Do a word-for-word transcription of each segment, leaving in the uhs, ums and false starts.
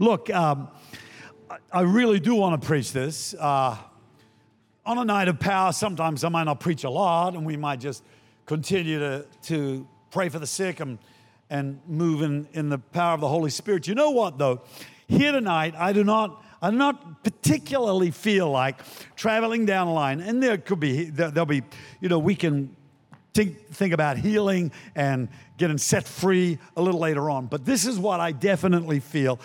Look, um, I really do want to preach this. Uh, on a night of power, sometimes I might not preach a lot, and we might just continue to, to pray for the sick and, and move in, in the power of the Holy Spirit. You know what, though? Here tonight, I do not... I do not particularly feel like traveling down a line, and there could be, there'll be, you know, we can think, think about healing and getting set free a little later on. But this is what I definitely feel.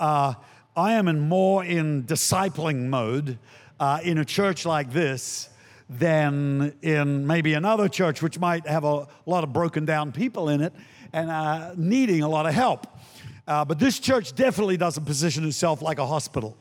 Uh, I am in more in discipling mode uh, in a church like this than in maybe another church, which might have a lot of broken down people in it and uh, needing a lot of help. Uh, but this church definitely doesn't position itself like a hospital.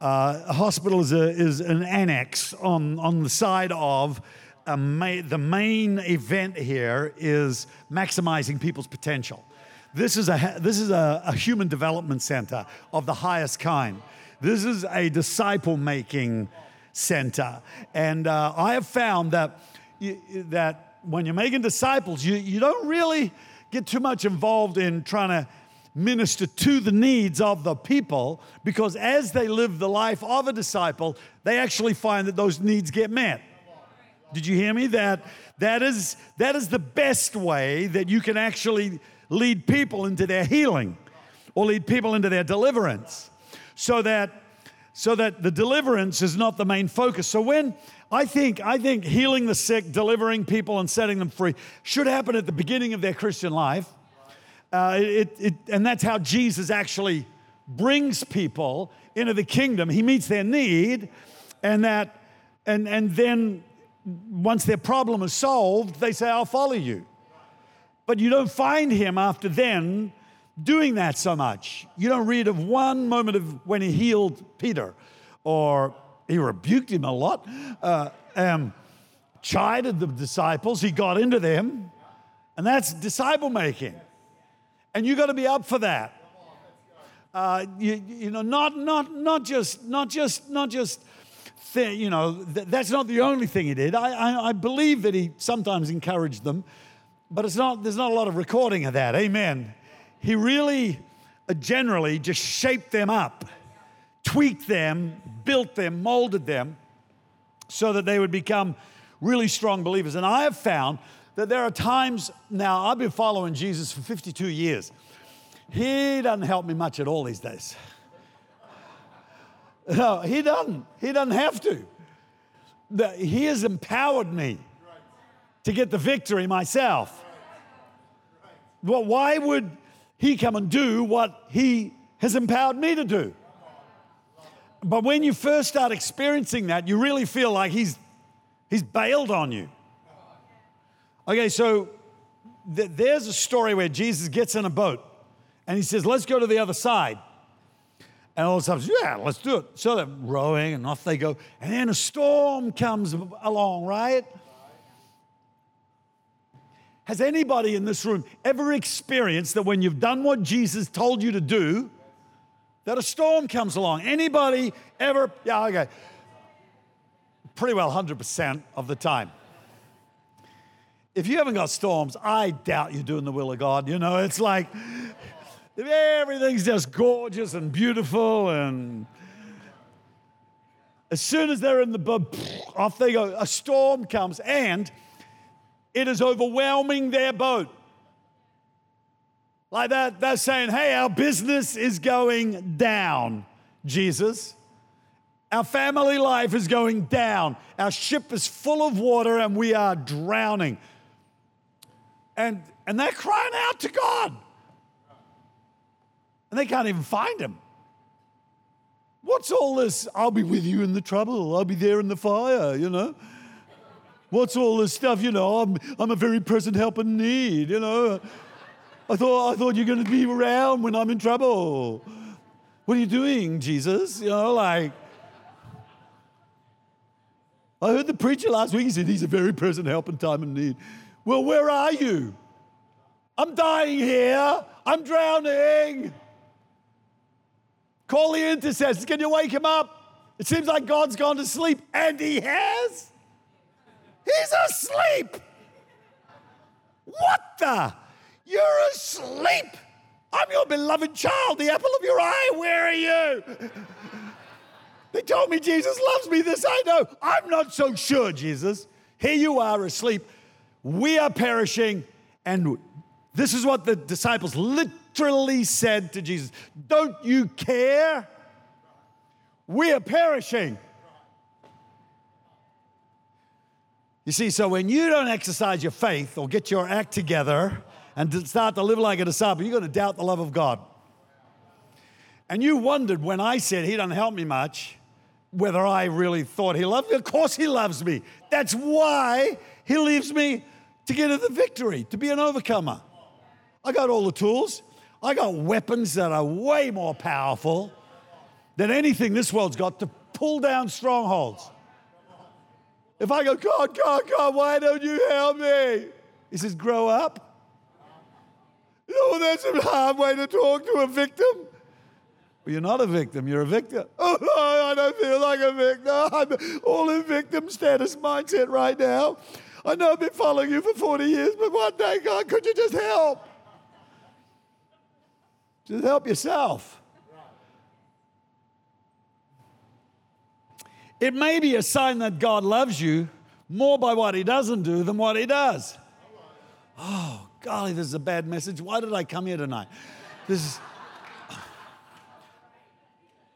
Uh, a hospital is, a, is an annex on, on the side of a ma- the main event here is maximizing people's potential. This is a this is a, a human development center of the highest kind. This is a disciple-making center, and uh, I have found that you, that when you're making disciples, you you don't really get too much involved in trying to minister to the needs of the people, because as they live the life of a disciple, they actually find that those needs get met. Did you hear me? That that is that is the best way that you can actually lead people into their healing or lead people into their deliverance. So that so that the deliverance is not the main focus. So when I think I think healing the sick, delivering people and setting them free should happen at the beginning of their Christian life. Uh, it, it, and that's how Jesus actually brings people into the kingdom. He meets their need, and that, and and then once their problem is solved, they say, "I'll follow you." But you don't find him after then doing that so much. You don't read of one moment of when he healed Peter, or he rebuked him a lot, uh, um, chided the disciples. He got into them, and that's disciple making. And you got to be up for that. Uh, you, you know, not not not just not just not just th- you know. Th- that's not the only thing he did. I, I I believe that he sometimes encouraged them, but it's not. There's not a lot of recording of that. Amen. He really, uh, generally, just shaped them up, tweaked them, built them, molded them, so that they would become really strong believers. And I have found that there are times now, I've been following Jesus for fifty-two years. He doesn't help me much at all these days. No, he doesn't. He doesn't have to. He has empowered me to get the victory myself. Well, why would he come and do what he has empowered me to do? But when you first start experiencing that, you really feel like he's he's bailed on you. Okay, so th- there's a story where Jesus gets in a boat and he says, "Let's go to the other side." And all of a sudden, yeah, let's do it. So they're rowing and off they go. And then a storm comes along, right? Has anybody in this room ever experienced that when you've done what Jesus told you to do, that a storm comes along? Anybody ever? Yeah, okay. Pretty well one hundred percent of the time. If you haven't got storms, I doubt you're doing the will of God. You know, it's like everything's just gorgeous and beautiful, and as soon as they're in the boat, off they go. A storm comes, and it is overwhelming their boat. Like that, they're saying, "Hey, our business is going down, Jesus. Our family life is going down. Our ship is full of water, and we are drowning." And and they're crying out to God. And they can't even find him. What's all this? "I'll be with you in the trouble. I'll be there in the fire," you know. What's all this stuff? You know, I'm, I'm a very present help in need, you know. I thought I thought you're going to be around when I'm in trouble. What are you doing, Jesus? You know, like, I heard the preacher last week, he said, "He's a very present help in time of need." Well, where are you? I'm dying here. I'm drowning. Call the intercessors. Can you wake him up? It seems like God's gone to sleep. And he has. He's asleep. What the? You're asleep. I'm your beloved child, the apple of your eye. Where are you? They told me Jesus loves me. This I know. I'm not so sure, Jesus. Here you are asleep. We are perishing. And this is what the disciples literally said to Jesus. Don't you care? We are perishing. You see, so when you don't exercise your faith or get your act together and start to live like a disciple, you're going to doubt the love of God. And you wondered when I said he doesn't help me much whether I really thought he loved me. Of course he loves me. That's why he leaves me to get to the victory, to be an overcomer. I got all the tools. I got weapons that are way more powerful than anything this world's got to pull down strongholds. If I go, God, God, God, why don't you help me? He says, grow up. Oh, that's a hard way to talk to a victim. Well, you're not a victim, you're a victor. Oh, I don't feel like a victim. I'm all in victim status mindset right now. I know I've been following you for forty years, but one day, God, could you just help? Just help yourself. It may be a sign that God loves you more by what he doesn't do than what he does. Oh, golly, this is a bad message. Why did I come here tonight? This is...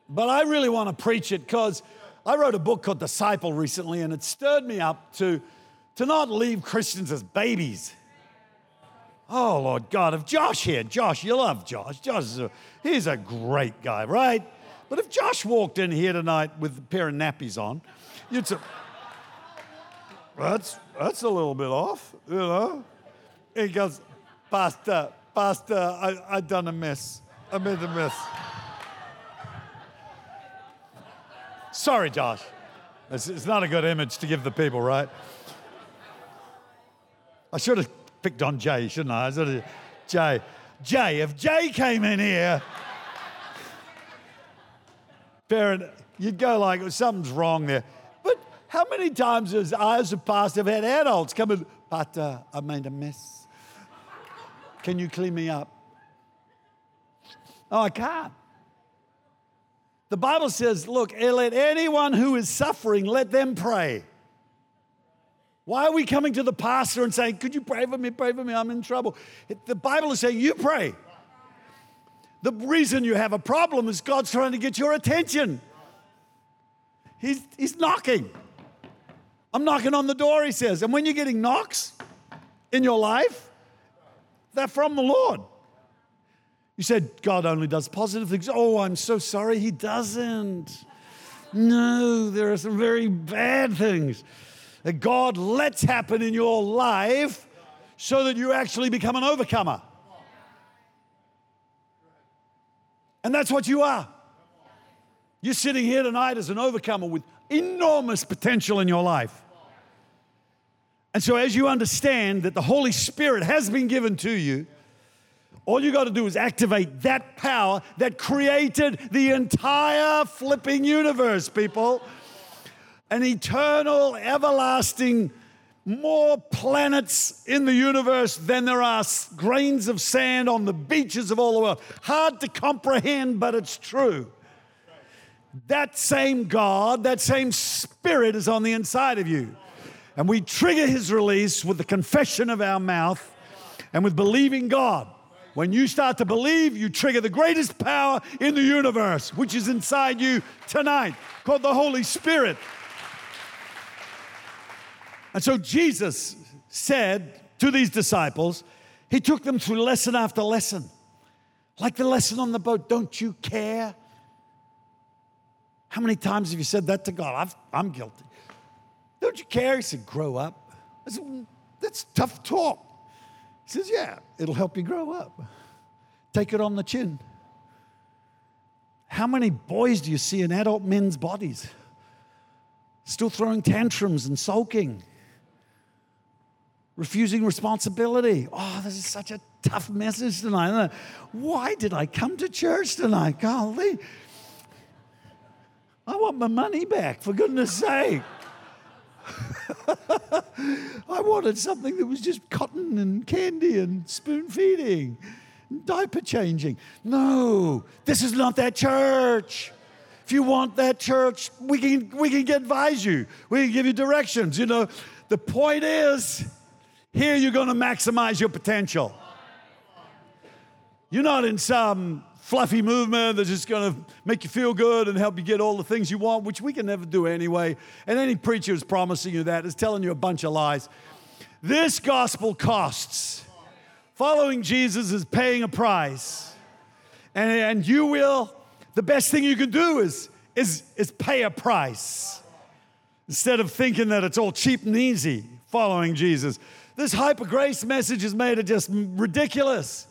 But I really want to preach it because I wrote a book called Disciple recently, and it stirred me up to, to not leave Christians as babies. Oh, Lord God, if Josh here, Josh, you love Josh. Josh is a, he's a great guy, right? But if Josh walked in here tonight with a pair of nappies on, you'd say, that's, that's a little bit off, you know. He goes, Pastor, Pastor, I, I done a mess. I made a mess. Sorry, Josh. It's, it's not a good image to give the people, right? I should have picked on Jay, shouldn't I? I should have, Jay. Jay, if Jay came in here... Parent, you'd go like, something's wrong there. But how many times as I, as a pastor, have had adults come and, Pastor, I made a mess. Can you clean me up? Oh, I can't. The Bible says, look, let anyone who is suffering, let them pray. Why are we coming to the pastor and saying, could you pray for me, pray for me, I'm in trouble? The Bible is saying, you pray. The reason you have a problem is God's trying to get your attention. He's, he's knocking. I'm knocking on the door, he says. And when you're getting knocks in your life, they're from the Lord. You said, God only does positive things. Oh, I'm so sorry, he doesn't. No, there are some very bad things that God lets happen in your life so that you actually become an overcomer. And that's what you are. You're sitting here tonight as an overcomer with enormous potential in your life. And so as you understand that the Holy Spirit has been given to you, all you got to do is activate that power that created the entire flipping universe, people. An eternal, everlasting, more planets in the universe than there are grains of sand on the beaches of all the world. Hard to comprehend, but it's true. That same God, that same Spirit is on the inside of you. And we trigger his release with the confession of our mouth and with believing God. When you start to believe, you trigger the greatest power in the universe, which is inside you tonight, called the Holy Spirit. And so Jesus said to these disciples, he took them through lesson after lesson. Like the lesson on the boat, don't you care? How many times have you said that to God? I've, I'm guilty. Don't you care? He said, grow up. I said, that's tough talk. He says, yeah, it'll help you grow up. Take it on the chin. How many boys do you see in adult men's bodies? Still throwing tantrums and sulking. Refusing responsibility. Oh, this is such a tough message tonight. Why did I come to church tonight? Golly. I want my money back, for goodness sake. I wanted something that was just cotton and candy and spoon feeding. diaper changing. No, this is not that church. If you want that church, we can we can advise you. We can give you directions, you know. The point is, here you're going to maximize your potential. You're not in some fluffy movement that's just going to make you feel good and help you get all the things you want, which we can never do anyway. And any preacher who's promising you that is telling you a bunch of lies. This gospel costs. Following Jesus is paying a price. And, and you will, the best thing you can do is, is, is pay a price. Instead of thinking that it's all cheap and easy, following Jesus. This hyper-grace message has made it just ridiculous.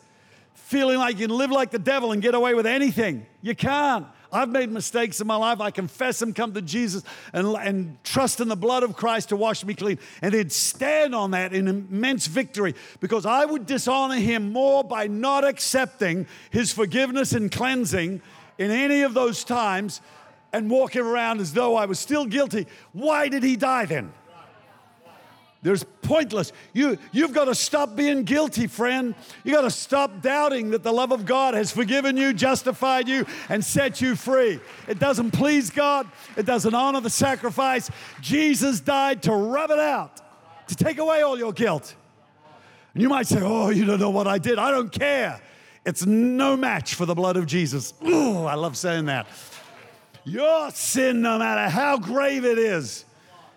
Feeling like you can live like the devil and get away with anything. You can't. I've made mistakes in my life. I confess them, come to Jesus, and, and trust in the blood of Christ to wash me clean. And then stand on that in immense victory, because I would dishonor him more by not accepting his forgiveness and cleansing in any of those times and walking around as though I was still guilty. Why did he die then? There's pointless. You, you've got to stop being guilty, friend. You've got to stop doubting that the love of God has forgiven you, justified you, and set you free. It doesn't please God. It doesn't honor the sacrifice. Jesus died to rub it out, to take away all your guilt. And you might say, oh, you don't know what I did. I don't care. It's no match for the blood of Jesus. Ooh, I love saying that. Your sin, no matter how grave it is,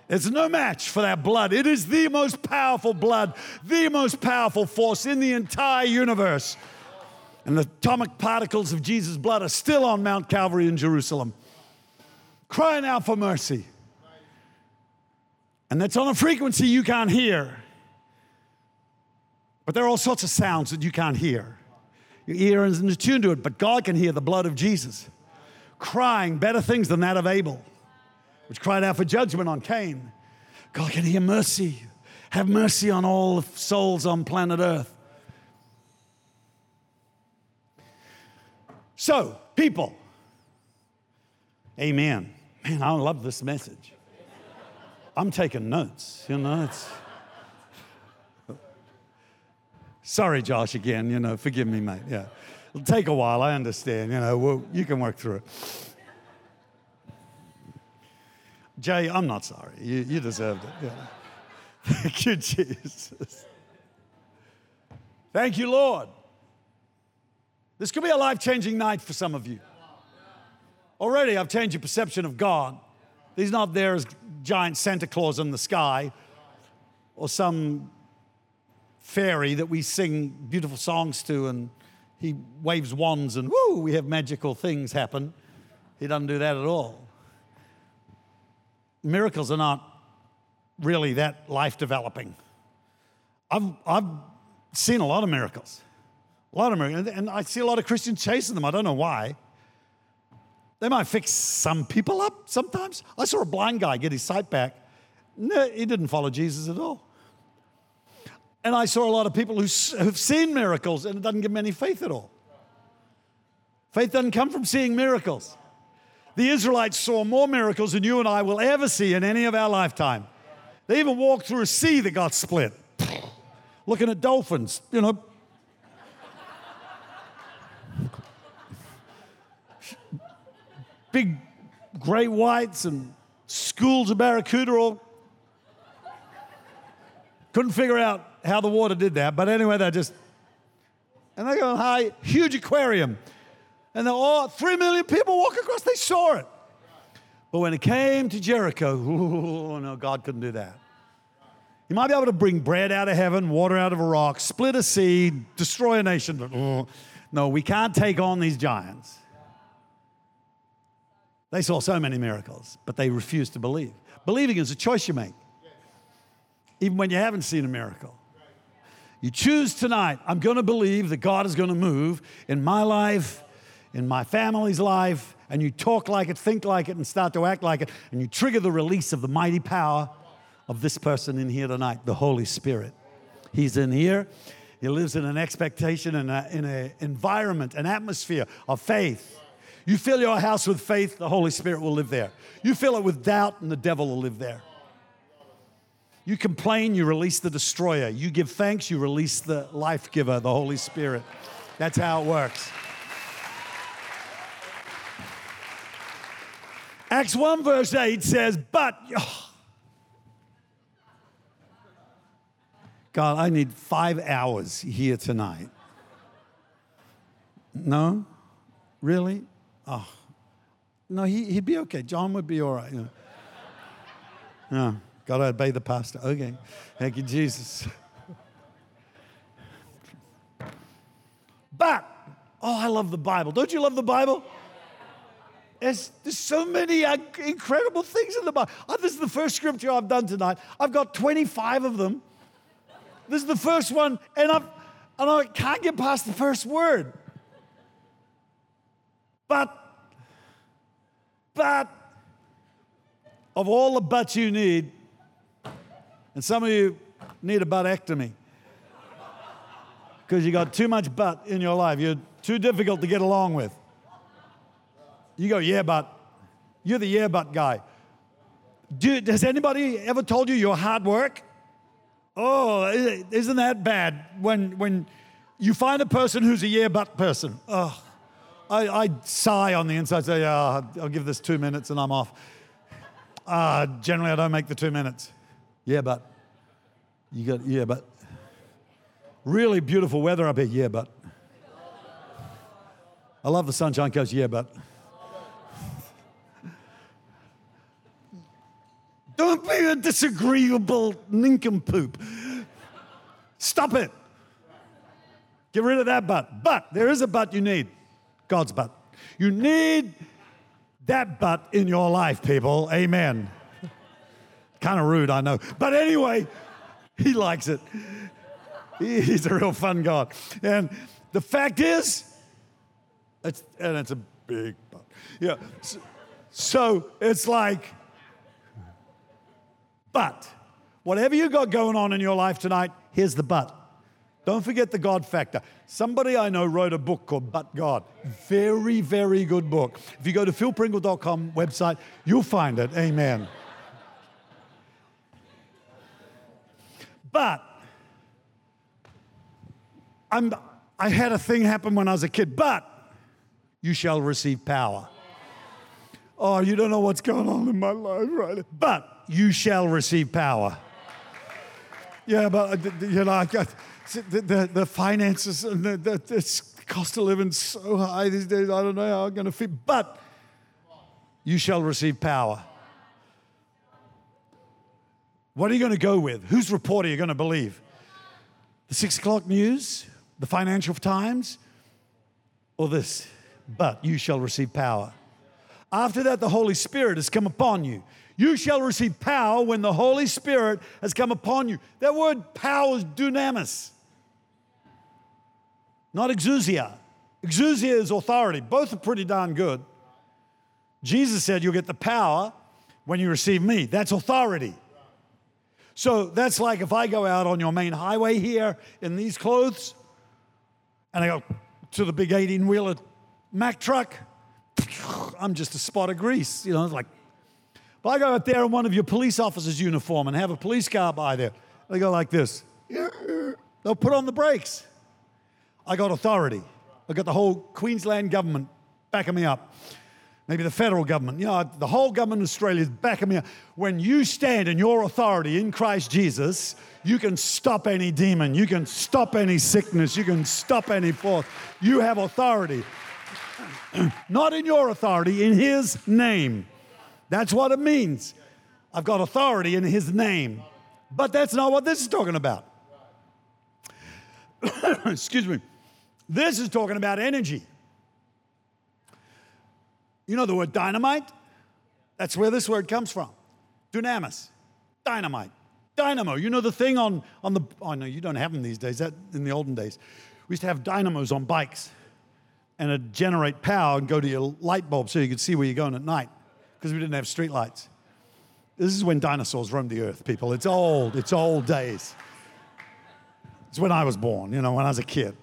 it's no match for that blood. It is the most powerful blood, the most powerful force in the entire universe. And the atomic particles of Jesus' blood are still on Mount Calvary in Jerusalem, crying out for mercy. And that's on a frequency you can't hear. But there are all sorts of sounds that you can't hear. Your ear isn't attuned to it, but God can hear the blood of Jesus, crying better things than that of Abel, which cried out for judgment on Cain. God can hear mercy. Have mercy on all souls on planet Earth. So, people. Amen. Man, I love this message. I'm taking notes, you know. It's... Sorry, Josh, again, you know, forgive me, mate. Yeah, it'll take a while, I understand. You know, we'll, you can work through it. Jay, I'm not sorry. You, you deserved it. Yeah. Thank you, Jesus. Thank you, Lord. This could be a life-changing night for some of you. Already, I've changed your perception of God. He's not there as giant Santa Claus in the sky or some fairy that we sing beautiful songs to and he waves wands and, woo, we have magical things happen. He doesn't do that at all. Miracles are not really that life-developing. I've I've seen a lot of miracles, a lot of miracles, and I see a lot of Christians chasing them. I don't know why. They might fix some people up sometimes. I saw a blind guy get his sight back. No, he didn't follow Jesus at all. And I saw a lot of people who have seen miracles, and it doesn't give them any faith at all. Faith doesn't come from seeing miracles. The Israelites saw more miracles than you and I will ever see in any of our lifetime. They even walked through a sea that got split, looking at dolphins, you know. Big great whites and schools of barracuda all. Couldn't figure out how the water did that, but anyway, they just, and they go high, huge aquarium. And all three million people walk across. They saw it. But when it came to Jericho, oh, no, God couldn't do that. He might be able to bring bread out of heaven, water out of a rock, split a sea, destroy a nation. But, oh, no, we can't take on these giants. They saw so many miracles, but they refused to believe. Believing is a choice you make, even when you haven't seen a miracle. You choose tonight, I'm going to believe that God is going to move in my life, in my family's life, and you talk like it, think like it, and start to act like it, and you trigger the release of the mighty power of this person in here tonight, the Holy Spirit. He's in here. He lives in an expectation and in an environment, an atmosphere of faith. You fill your house with faith, the Holy Spirit will live there. You fill it with doubt, and the devil will live there. You complain, you release the destroyer. You give thanks, you release the life giver, the Holy Spirit. That's how it works. Acts one verse eight says, but... Oh, God, I need five hours here tonight. No? Really? Oh. No, he, he'd be okay. John would be all right. No. No. Got to obey the pastor. Okay. Thank you, Jesus. But, oh, I love the Bible. Don't you love the Bible? There's, there's so many incredible things in the Bible. Oh, this is the first scripture I've done tonight. I've got twenty-five of them. This is the first one, and, I've, and I can't get past the first word. But, but, of all the buts you need, and some of you need a buttectomy because you got too much butt in your life. You're too difficult to get along with. You go, yeah, but. You're the yeah, but guy. Do, has anybody ever told you you're hard work? Oh, isn't that bad when when you find a person who's a yeah, but person? Oh, I, I sigh on the inside, say, oh, I'll give this two minutes and I'm off. Uh, generally, I don't make the two minutes. Yeah, but. You got, yeah, but. Really beautiful weather up here, yeah, but. I love the Sunshine Coast, yeah, but. Don't be a disagreeable nincompoop. Stop it. Get rid of that butt. But there is a butt you need. God's butt. You need that butt in your life, people. Amen. Kind of rude, I know. But anyway, he likes it. He's a real fun God. And the fact is, it's, and it's a big butt. Yeah. So, so it's like, but whatever you got going on in your life tonight, here's the but. Don't forget the God factor. Somebody I know wrote a book called But God. Very, very good book. If you go to phil pringle dot com website, you'll find it. Amen. But I'm, I had a thing happen when I was a kid. But you shall receive power. Oh, you don't know what's going on in my life, right? But you shall receive power. Yeah, but you know, the the, the finances and the, the, the cost of living so high these days. I don't know how I'm going to feel. But you shall receive power. What are you going to go with? Whose report are you going to believe? The six o'clock news, the Financial Times, or this? But you shall receive power. After that, the Holy Spirit has come upon you. You shall receive power when the Holy Spirit has come upon you. That word power is dunamis, not exousia. Exousia is authority. Both are pretty darn good. Jesus said you'll get the power when you receive me. That's authority. So that's like if I go out on your main highway here in these clothes and I go to the big eighteen-wheeler Mack truck, I'm just a spot of grease, you know, like, but I go out there in one of your police officers' uniform and have a police car by there. They go like this. They'll put on the brakes. I got authority. I got the whole Queensland government backing me up. Maybe the federal government. You know, the whole government of Australia is backing me up. When you stand in your authority in Christ Jesus, you can stop any demon. You can stop any sickness. You can stop any force. You have authority. Not in your authority, in his name. That's what it means. I've got authority in his name. But that's not what this is talking about. Excuse me. This is talking about energy. You know the word dynamite? That's where this word comes from. Dunamis. Dynamite. Dynamo. You know the thing on, on the... Oh, no, you don't have them these days. That in the olden days. We used to have dynamos on bikes. And it'd generate power and go to your light bulb so you could see where you're going at night because we didn't have street lights. This is when dinosaurs roamed the earth, people. It's old. It's old days. It's when I was born, you know, when I was a kid.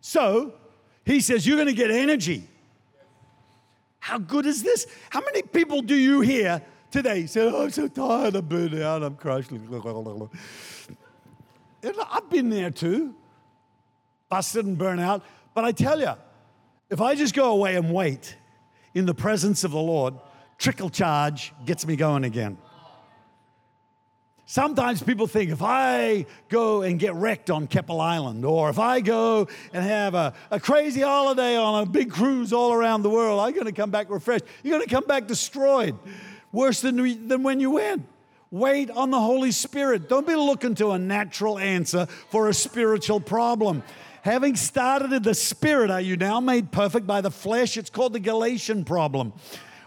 So he says, you're going to get energy. How good is this? How many people do you hear today say, oh, I'm so tired, I'm burning out, I'm crashing. I've been there too. busted and burnt out. But I tell you, if I just go away and wait in the presence of the Lord, trickle charge gets me going again. Sometimes people think, if I go and get wrecked on Keppel Island, or if I go and have a, a crazy holiday on a big cruise all around the world, I'm going to come back refreshed. You're going to come back destroyed, worse than, than when you went. Wait on the Holy Spirit. Don't be looking to a natural answer for a spiritual problem. Having started in the Spirit, are you now made perfect by the flesh? It's called the Galatian problem.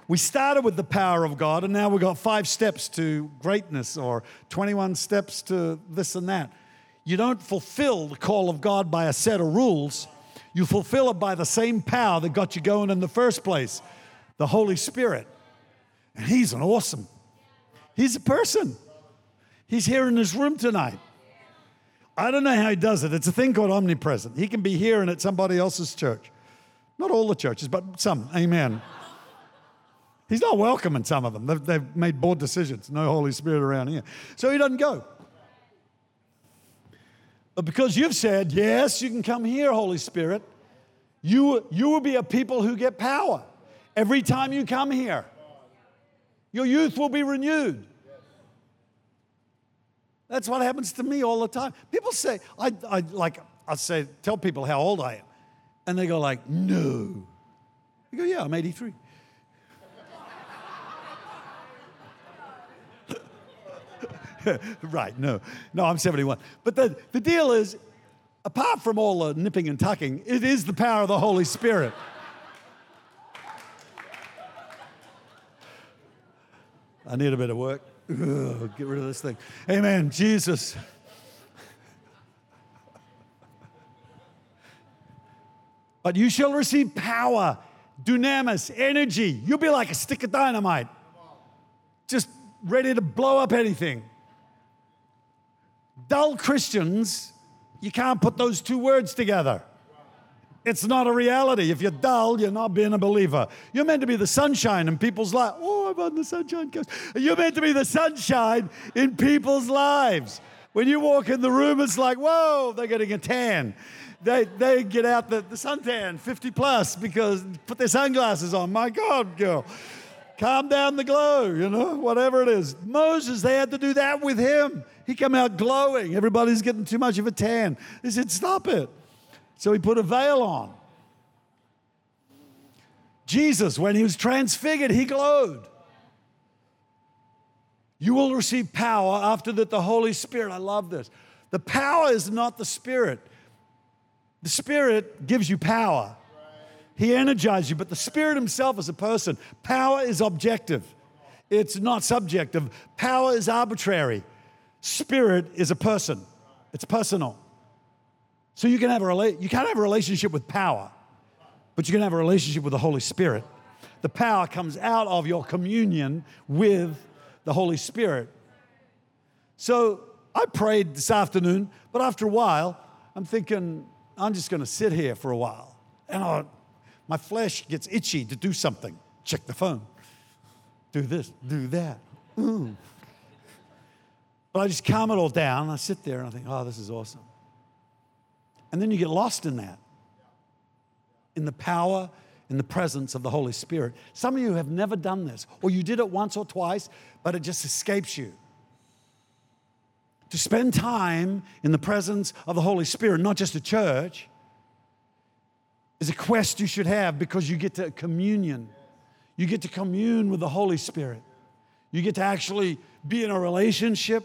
We started with the power of God, and now we've got five steps to greatness, or twenty-one steps to this and that. You don't fulfill the call of God by a set of rules. You fulfill it by the same power that got you going in the first place, the Holy Spirit. And he's an awesome. He's a person. He's here in this room tonight. I don't know how he does it. It's a thing called omnipresent. He can be here and at somebody else's church. Not all the churches, but some. Amen. He's not welcome in some of them. They've, they've made board decisions. No Holy Spirit around here. So he doesn't go. But because you've said, yes, you can come here, Holy Spirit, you, you will be a people who get power every time you come here. Your youth will be renewed. That's what happens to me all the time. People say, I, I like, I say, tell people how old I am. And they go like, no. I go, yeah, I'm eighty-three. Right, no. No, I'm seventy-one. But the, the deal is, apart from all the nipping and tucking, it is the power of the Holy Spirit. I need a bit of work. Ugh, get rid of this thing. Amen, Jesus. But you shall receive power, dunamis, energy. You'll be like a stick of dynamite. Just ready to blow up anything. Dull Christians, you can't put those two words together. It's not a reality. If you're dull, you're not being a believer. You're meant to be the sunshine in people's lives. Oh, I'm on the sunshine coast. You're meant to be the sunshine in people's lives. When you walk in the room, it's like, whoa, they're getting a tan. They they get out the, the suntan, fifty plus, because put their sunglasses on. My God, girl. Calm down the glow, you know, whatever it is. Moses, they had to do that with him. He came out glowing. Everybody's getting too much of a tan. They said, stop it. So he put a veil on. Jesus, when he was transfigured, he glowed. You will receive power after that, the Holy Spirit. I love this. The power is not the Spirit. The Spirit gives you power. He energizes you, but the Spirit himself is a person. Power is objective. It's not subjective. Power is arbitrary. Spirit is a person. It's personal. So you can have a rela- you can't have a relationship with power, but you can have a relationship with the Holy Spirit. The power comes out of your communion with the Holy Spirit. So I prayed this afternoon, but after a while, I'm thinking, I'm just going to sit here for a while. And I My flesh gets itchy to do something. Check the phone. Do this, do that. Ooh. But I just calm it all down, and I sit there, and I think, oh, this is awesome. And then you get lost in that, in the power, in the presence of the Holy Spirit. Some of you have never done this, or you did it once or twice, but it just escapes you. To spend time in the presence of the Holy Spirit, not just a church, is a quest you should have, because you get to communion. You get to commune with the Holy Spirit. You get to actually be in a relationship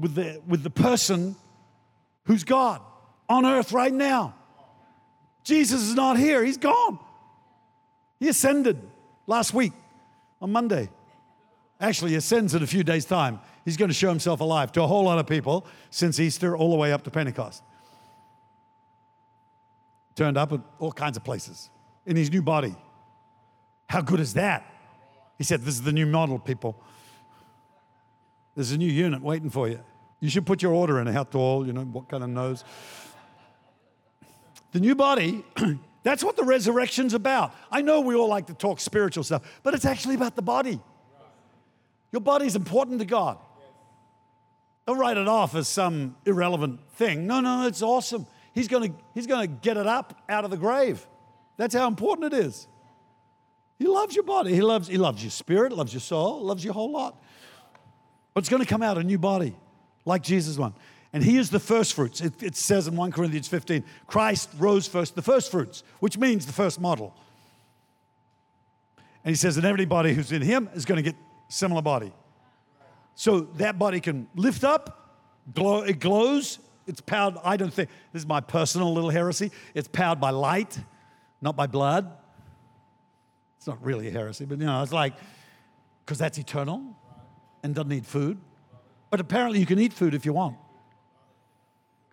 with the, with the person who's God on earth right now. Jesus is not here. He's gone. He ascended last week on Monday. Actually, he ascends in a few days' time. He's going to show himself alive to a whole lot of people since Easter all the way up to Pentecost. Turned up at all kinds of places in his new body. How good is that? He said, this is the new model, people. There's a new unit waiting for you. You should put your order in. How tall, you know, what kind of nose. The new body, that's what the resurrection's about. I know we all like to talk spiritual stuff, but it's actually about the body. Your body's important to God. Don't write it off as some irrelevant thing. No, no, it's awesome. He's going to, he's going to get it up out of the grave. That's how important it is. He loves your body. He loves, he loves your spirit, loves your soul, loves your whole lot. But it's going to come out a new body, like Jesus' one. And he is the first fruits. It, it says in First Corinthians fifteen, Christ rose first, the first fruits, which means the first model. And he says that everybody who's in him is going to get similar body. So that body can lift up, glow, it glows. It's powered, I don't think, this is my personal little heresy. It's powered by light, not by blood. It's not really a heresy, but you know, it's like, because that's eternal and doesn't need food. But apparently you can eat food if you want.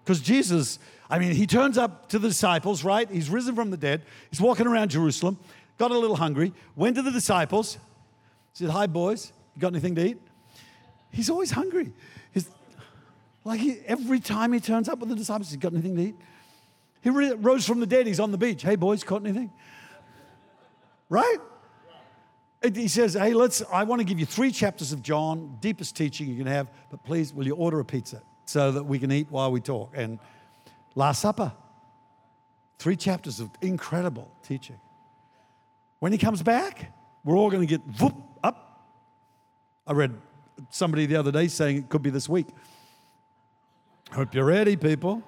Because Jesus, I mean, he turns up to the disciples, right? He's risen from the dead. He's walking around Jerusalem, got a little hungry, went to the disciples, said, hi, boys, you got anything to eat? He's always hungry. He's, like he, every time he turns up with the disciples, he's got anything to eat? He re- rose from the dead. He's on the beach. Hey, boys, caught anything? Right? And he says, hey, let's, I want to give you three chapters of John, deepest teaching you can have, but please, will you order a pizza? So that we can eat while we talk. And Last Supper, three chapters of incredible teaching. When he comes back, we're all going to get whoop up. I read somebody the other day saying it could be this week. Hope you're ready, people.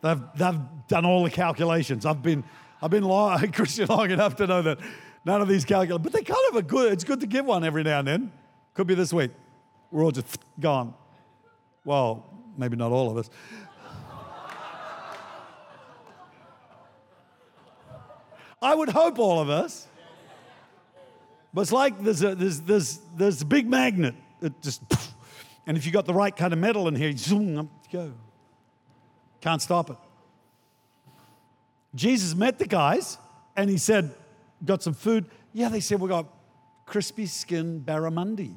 They've they've done all the calculations. I've been I've been long, Christian long enough to know that none of these calculations, but they kind of are good. It's good to give one every now and then. Could be this week. We're all just gone. Well, maybe not all of us. I would hope all of us. But it's like there's a, there's, there's, there's a big magnet that just, and if you got the right kind of metal in here, you zoom, up you go. Can't stop it. Jesus met the guys and he said, got some food. Yeah, they said, we got crispy skin barramundi.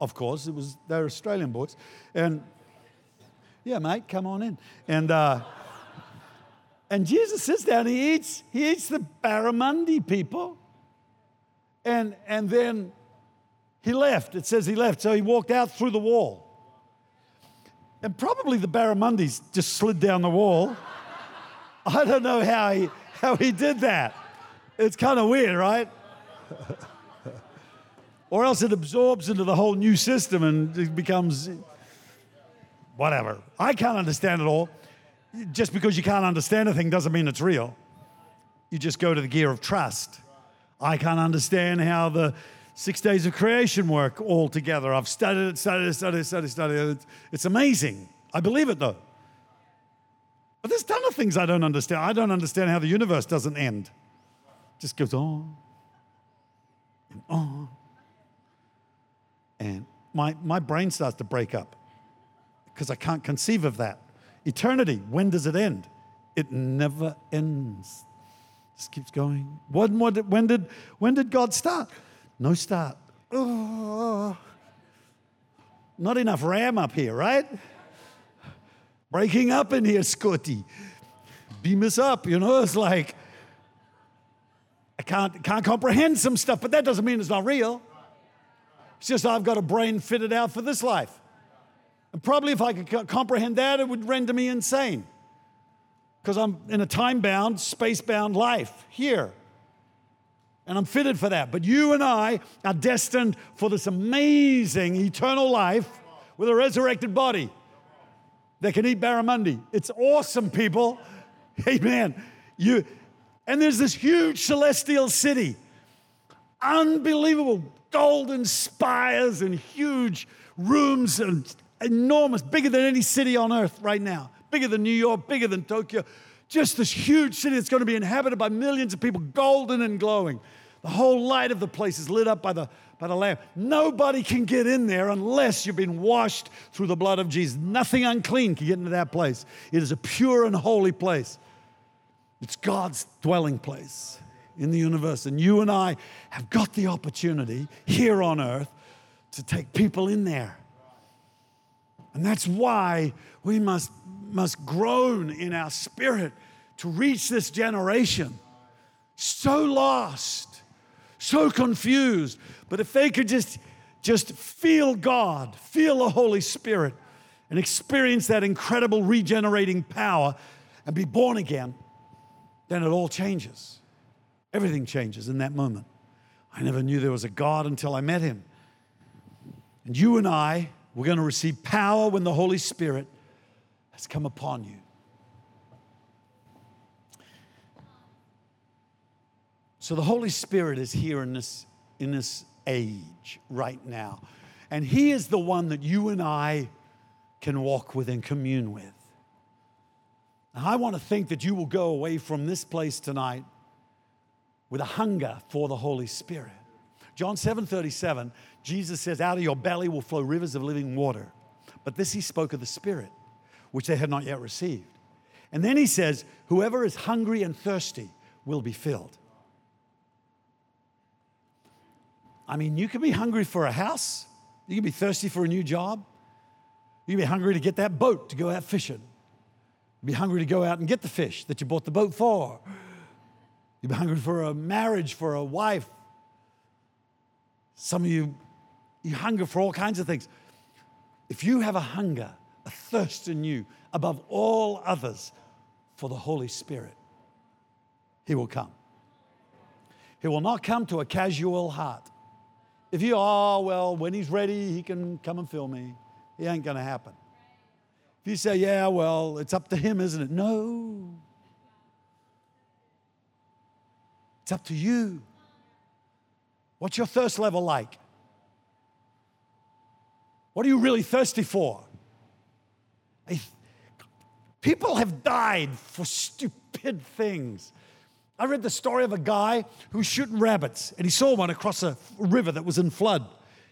Of course, it was they're Australian boys, and yeah, mate, come on in. And uh, and Jesus sits down, he eats, he eats the barramundi, people, and and then he left. It says he left, so he walked out through the wall, and probably the barramundis just slid down the wall. I don't know how he how he did that. It's kind of weird, right? Or else it absorbs into the whole new system and it becomes whatever. I can't understand it all. Just because you can't understand a thing doesn't mean it's real. You just go to the gear of trust. I can't understand how the six days of creation work all together. I've studied it, studied it, studied it, studied it, studied it. It's amazing. I believe it, though. But there's a ton of things I don't understand. I don't understand how the universe doesn't end. It just goes on and on. And my, my brain starts to break up because I can't conceive of that. Eternity, when does it end? It never ends. Just keeps going. When, when, did, when did God start? No start. Oh, not enough RAM up here, right? Breaking up in here, Scotty. Beam us up, you know? It's like, I can't, can't comprehend some stuff, but that doesn't mean it's not real. It's just I've got a brain fitted out for this life. And probably if I could co- comprehend that, it would render me insane. Because I'm in a time-bound, space-bound life here. And I'm fitted for that. But you and I are destined for this amazing eternal life with a resurrected body that can eat barramundi. It's awesome, people. Amen. You, and there's this huge celestial city. Unbelievable. Golden spires and huge rooms and enormous, bigger than any city on earth right now, bigger than New York, bigger than Tokyo. Just this huge city that's going to be inhabited by millions of people, golden and glowing. The whole light of the place is lit up by the, by the lamp. Nobody can get in there unless you've been washed through the blood of Jesus. Nothing unclean can get into that place. It is a pure and holy place. It's God's dwelling place in the universe, and you and I have got the opportunity here on earth to take people in there. And that's why we must, must groan in our spirit to reach this generation. So lost, so confused, but if they could just, just feel God, feel the Holy Spirit, and experience that incredible regenerating power and be born again, then it all changes. Everything changes in that moment. I never knew there was a God until I met him. And you and I, we're going to receive power when the Holy Spirit has come upon you. So the Holy Spirit is here in this, in this age right now. And he is the one that you and I can walk with and commune with. And I want to think that you will go away from this place tonight with a hunger for the Holy Spirit. John seven thirty-seven, Jesus says, out of your belly will flow rivers of living water. But this he spoke of the Spirit, which they had not yet received. And then he says, whoever is hungry and thirsty will be filled. I mean, you can be hungry for a house. You can be thirsty for a new job. You can be hungry to get that boat to go out fishing. You'd be hungry to go out and get the fish that you bought the boat for. You'd be hungry for a marriage, for a wife. Some of you, you hunger for all kinds of things. If you have a hunger, a thirst in you, above all others, for the Holy Spirit, he will come. He will not come to a casual heart. If you, oh, well, when he's ready, he can come and fill me. It ain't going to happen. If you say, yeah, well, it's up to him, isn't it? No. It's up to you. What's your thirst level like? What are you really thirsty for? People have died for stupid things. I read the story of a guy who was shooting rabbits, and he saw one across a river that was in flood.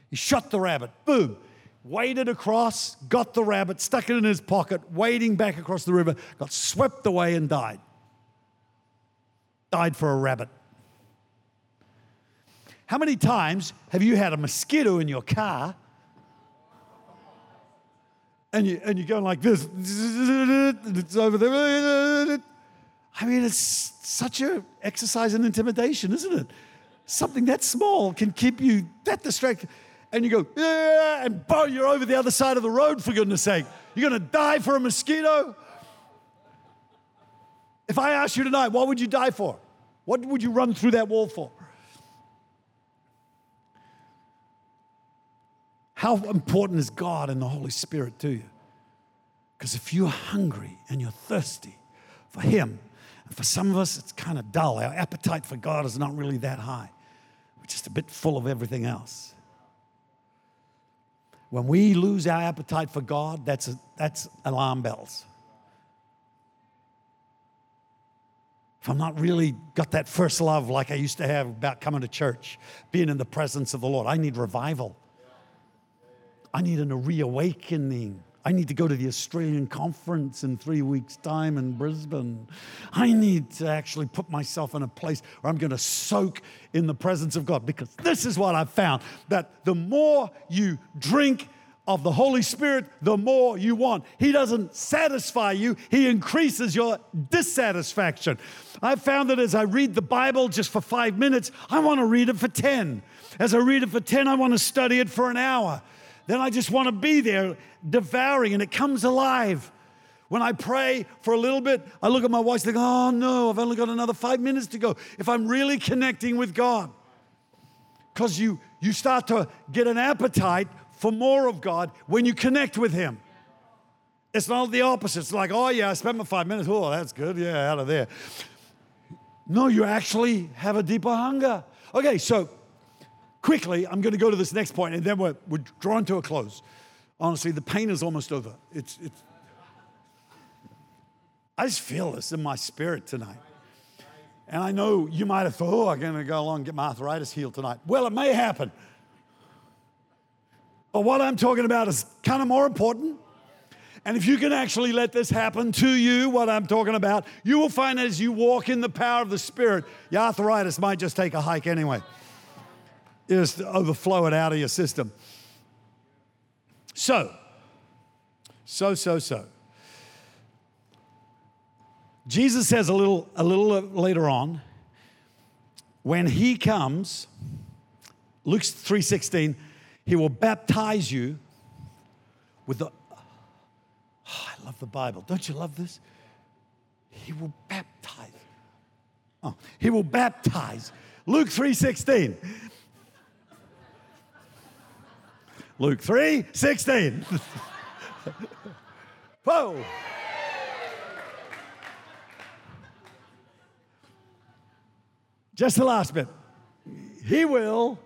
He shot the rabbit, boom, waded across, got the rabbit, stuck it in his pocket, wading back across the river, got swept away and died. Died for a rabbit. How many times have you had a mosquito in your car and, you, and you're going like this, it's over there. I mean, it's such an exercise in intimidation, isn't it? Something that small can keep you that distracted. And you go, yeah, and boom, you're over the other side of the road, for goodness sake. You're going to die for a mosquito? If I asked you tonight, what would you die for? What would you run through that wall for? How important is God and the Holy Spirit to you? Because if you're hungry and you're thirsty for him, and for some of us, it's kind of dull. Our appetite for God is not really that high. We're just a bit full of everything else. When we lose our appetite for God, that's a, that's alarm bells. If I'm not really got that first love like I used to have about coming to church, being in the presence of the Lord, I need revival. I need a reawakening. I need to go to the Australian conference in three weeks' time in Brisbane. I need to actually put myself in a place where I'm going to soak in the presence of God, because this is what I've found, that the more you drink of the Holy Spirit, the more you want. He doesn't satisfy you. He increases your dissatisfaction. I've found that as I read the Bible just for five minutes, I want to read it for ten. As I read it for ten, I want to study it for an hour. Then I just want to be there devouring, and it comes alive. When I pray for a little bit, I look at my watch and think, oh no, I've only got another five minutes to go. If I'm really connecting with God, because you, you start to get an appetite for more of God when you connect with him. It's not the opposite. It's like, oh yeah, I spent my five minutes. Oh, that's good. Yeah, out of there. No, you actually have a deeper hunger. Okay, so quickly, I'm going to go to this next point, and then we're, we're drawn to a close. Honestly, the pain is almost over. It's, it's. I just feel this in my spirit tonight. And I know you might have thought, oh, I'm going to go along and get my arthritis healed tonight. Well, it may happen. But what I'm talking about is kind of more important. And if you can actually let this happen to you, what I'm talking about, you will find as you walk in the power of the Spirit, your arthritis might just take a hike anyway. Is to overflow it out of your system. So, so, so, so. Jesus says a little, a little later on, when he comes, Luke three sixteen, he will baptize you with the Oh, I love the Bible. Don't you love this? He will baptize. Oh, he will baptize. Luke three sixteen. Luke three sixteen. Whoa. Just the last bit. He will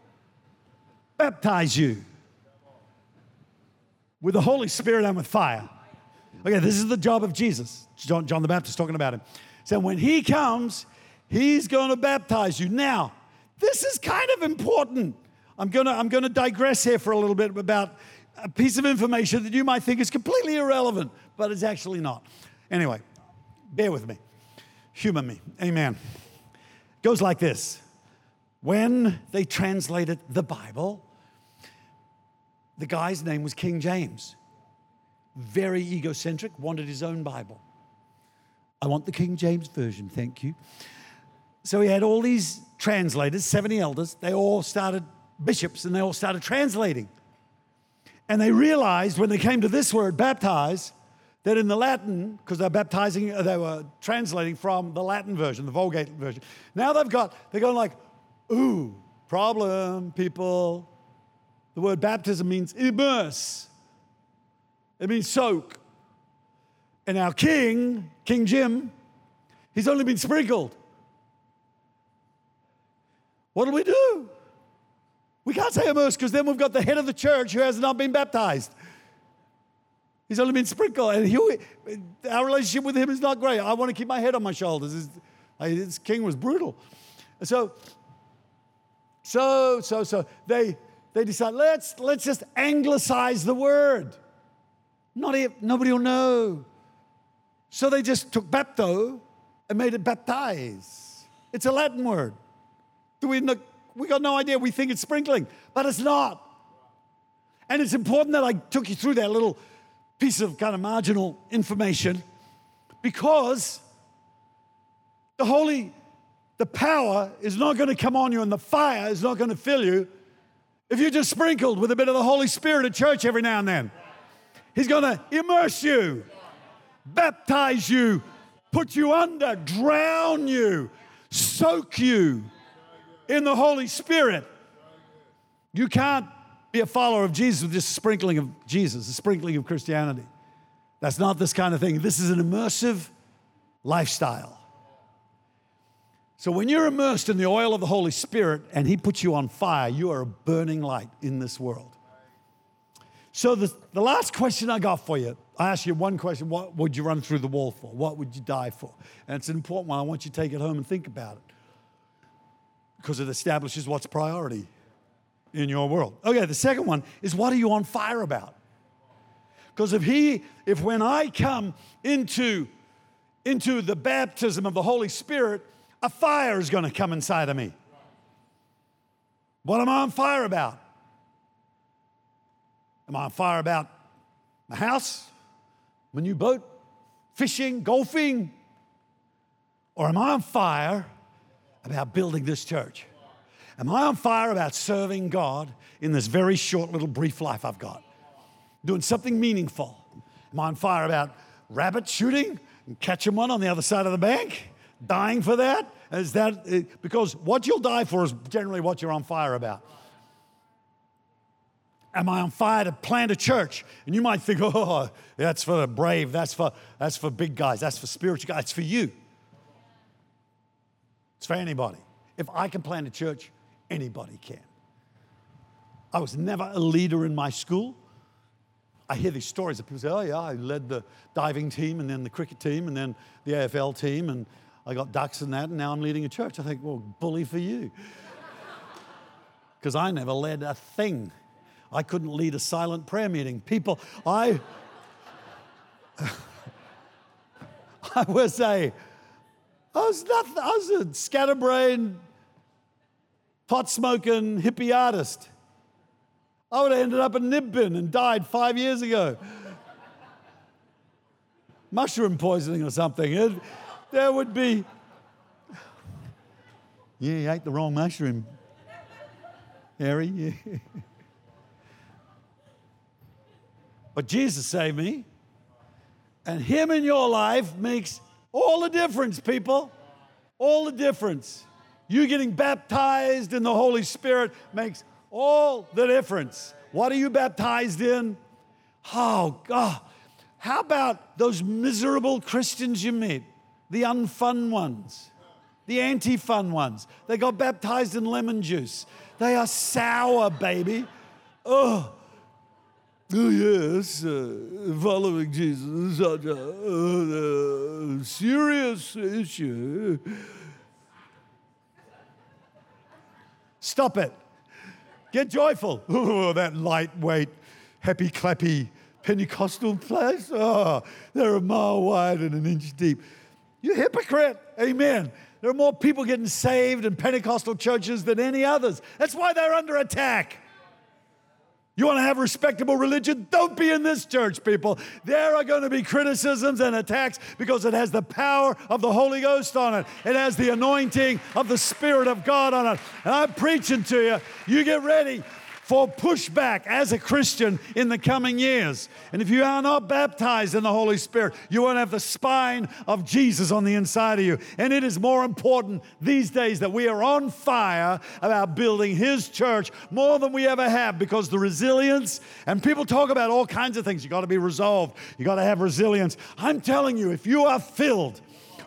baptize you with the Holy Spirit and with fire. Okay, this is the job of Jesus. John, John the Baptist talking about him. So when he comes, he's going to baptize you. Now, this is kind of important. I'm going to, I'm going to digress here for a little bit about a piece of information that you might think is completely irrelevant, but it's actually not. Anyway, bear with me. Humor me. Amen. It goes like this. When they translated the Bible, the guy's name was King James. Very egocentric, wanted his own Bible. I want the King James Version, thank you. So he had all these translators, seventy elders. They all started bishops, and they all started translating. And they realized when they came to this word, baptize, that in the Latin, because they're baptizing, they were translating from the Latin version, the Vulgate version. Now they've got, they're going like, ooh, problem, people. The word baptism means immerse. It means soak. And our king, King Jim, he's only been sprinkled. What do we do? We can't say immerse because then we've got the head of the church who has not been baptized. He's only been sprinkled. And he, our relationship with him is not great. I want to keep my head on my shoulders. This king was brutal. So, so, so, so they they decide, let's, let's just anglicize the word. Not here, nobody will know. So they just took bapto and made it baptize. It's a Latin word. Do we know, we got no idea. We think it's sprinkling, but it's not. And it's important that I took you through that little piece of kind of marginal information because the Holy, the power is not going to come on you and the fire is not going to fill you if you're just sprinkled with a bit of the Holy Spirit at church every now and then. He's going to immerse you, baptize you, put you under, drown you, soak you in the Holy Spirit. You can't be a follower of Jesus with just sprinkling of Jesus, a sprinkling of Christianity. That's not this kind of thing. This is an immersive lifestyle. So when you're immersed in the oil of the Holy Spirit and he puts you on fire, you are a burning light in this world. So the, the last question I got for you, I asked you one question, what would you run through the wall for? What would you die for? And it's an important one. I want you to take it home and think about it because it establishes what's priority in your world. Okay, the second one is what are you on fire about? Because if he, if when I come into, into the baptism of the Holy Spirit, a fire is going to come inside of me. What am I on fire about? Am I on fire about my house, my new boat, fishing, golfing? Or am I on fire about building this church? Am I on fire about serving God in this very short little brief life I've got? Doing something meaningful. Am I on fire about rabbit shooting and catching one on the other side of the bank? Dying for that? Is that because what you'll die for is generally what you're on fire about. Am I on fire to plant a church? And you might think, oh, that's for the brave. That's for, that's for big guys. That's for spiritual guys. It's for you. It's for anybody. If I can plant a church, anybody can. I was never a leader in my school. I hear these stories of people say, oh, yeah, I led the diving team and then the cricket team and then the A F L team and I got ducks and that and now I'm leading a church. I think, well, bully for you. Because I never led a thing. I couldn't lead a silent prayer meeting. People, I, I was a, I was nothing, I was a scatterbrained, pot-smoking hippie artist. I would have ended up in nib bin and died five years ago. Mushroom poisoning or something. It, there would be, yeah, you ate the wrong mushroom, Harry, yeah. But Jesus saved me. And him in your life makes all the difference, people. All the difference. You getting baptized in the Holy Spirit makes all the difference. What are you baptized in? Oh, God. How about those miserable Christians you meet? The unfun ones. The anti-fun ones. They got baptized in lemon juice. They are sour, baby. Oh, oh yes, uh, following Jesus is such a uh, serious issue. Stop it. Get joyful. Oh, that lightweight, happy, clappy Pentecostal place. Oh, they're a mile wide and an inch deep. You hypocrite. Amen. There are more people getting saved in Pentecostal churches than any others. That's why they're under attack. You want to have respectable religion? Don't be in this church, people. There are going to be criticisms and attacks because it has the power of the Holy Ghost on it. It has the anointing of the Spirit of God on it. And I'm preaching to you. You get ready for pushback as a Christian in the coming years. And if you are not baptized in the Holy Spirit, you won't have the spine of Jesus on the inside of you. And it is more important these days that we are on fire about building His church more than we ever have, because the resilience, and people talk about all kinds of things. You got to be resolved. You got to have resilience. I'm telling you, if you are filled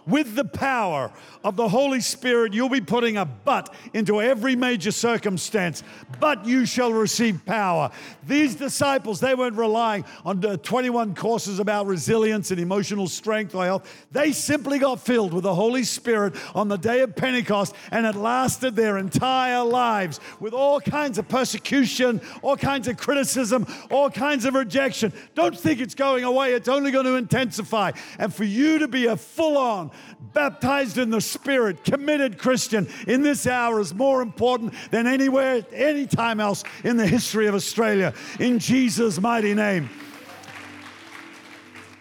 with the power of the Holy Spirit, you'll be putting a but into every major circumstance. But you shall receive power. These disciples, they weren't relying on twenty-one courses about resilience and emotional strength or health. They simply got filled with the Holy Spirit on the day of Pentecost, and it lasted their entire lives with all kinds of persecution, all kinds of criticism, all kinds of rejection. Don't think it's going away. It's only going to intensify. And for you to be a full-on baptized in the Spirit, committed Christian in this hour is more important than anywhere, any time else in the history of Australia. In Jesus' mighty name.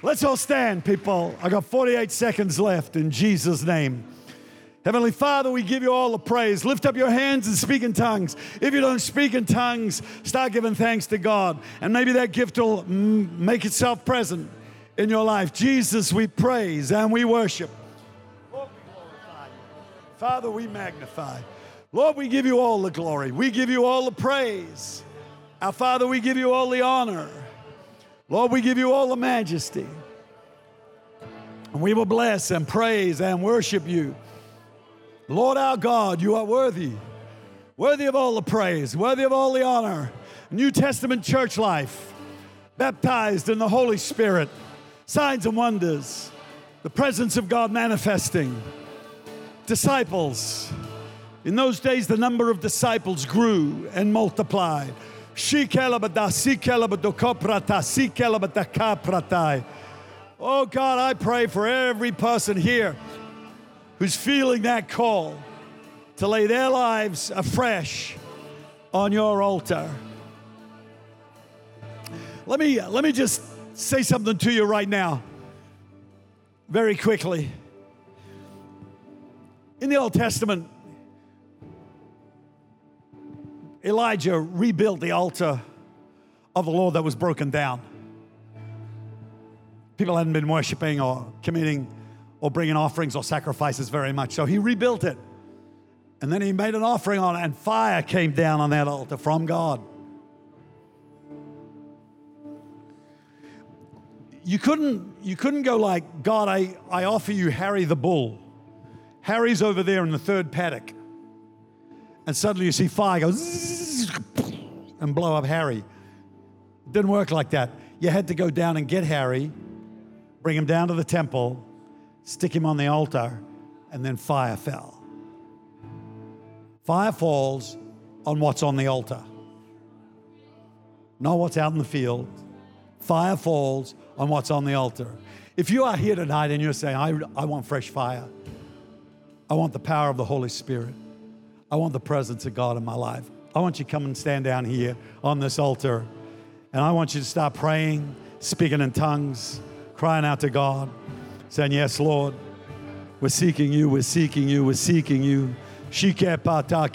Let's all stand, people. I got forty-eight seconds left in Jesus' name. Heavenly Father, we give you all the praise. Lift up your hands and speak in tongues. If you don't speak in tongues, start giving thanks to God. And maybe that gift will make itself present in your life. Jesus, we praise and we worship. Father, we magnify. Lord, we give you all the glory. We give you all the praise. Our Father, we give you all the honor. Lord, we give you all the majesty. And we will bless and praise and worship you. Lord, our God, you are worthy. Worthy of all the praise. Worthy of all the honor. New Testament church life. Baptized in the Holy Spirit. Signs and wonders. The presence of God manifesting. Disciples. In those days, the number of disciples grew and multiplied. Oh God, I pray for every person here who's feeling that call to lay their lives afresh on your altar. Let me, let me just say something to you right now, very quickly. In the Old Testament, Elijah rebuilt the altar of the Lord that was broken down. People hadn't been worshiping or committing or bringing offerings or sacrifices very much, so he rebuilt it. And then he made an offering on it, and fire came down on that altar from God. You couldn't, you couldn't go like, God, I, I offer you Harry the bull. Harry's over there in the third paddock. And suddenly you see fire go zzz, and blow up Harry. It didn't work like that. You had to go down and get Harry, bring him down to the temple, stick him on the altar, and then fire fell. Fire falls on what's on the altar, not what's out in the field. Fire falls on what's on the altar. If you are here tonight and you're saying, I, I want fresh fire. I want the power of the Holy Spirit. I want the presence of God in my life. I want you to come and stand down here on this altar. And I want you to start praying, speaking in tongues, crying out to God, saying, yes, Lord, we're seeking you, we're seeking you, we're seeking you. Shike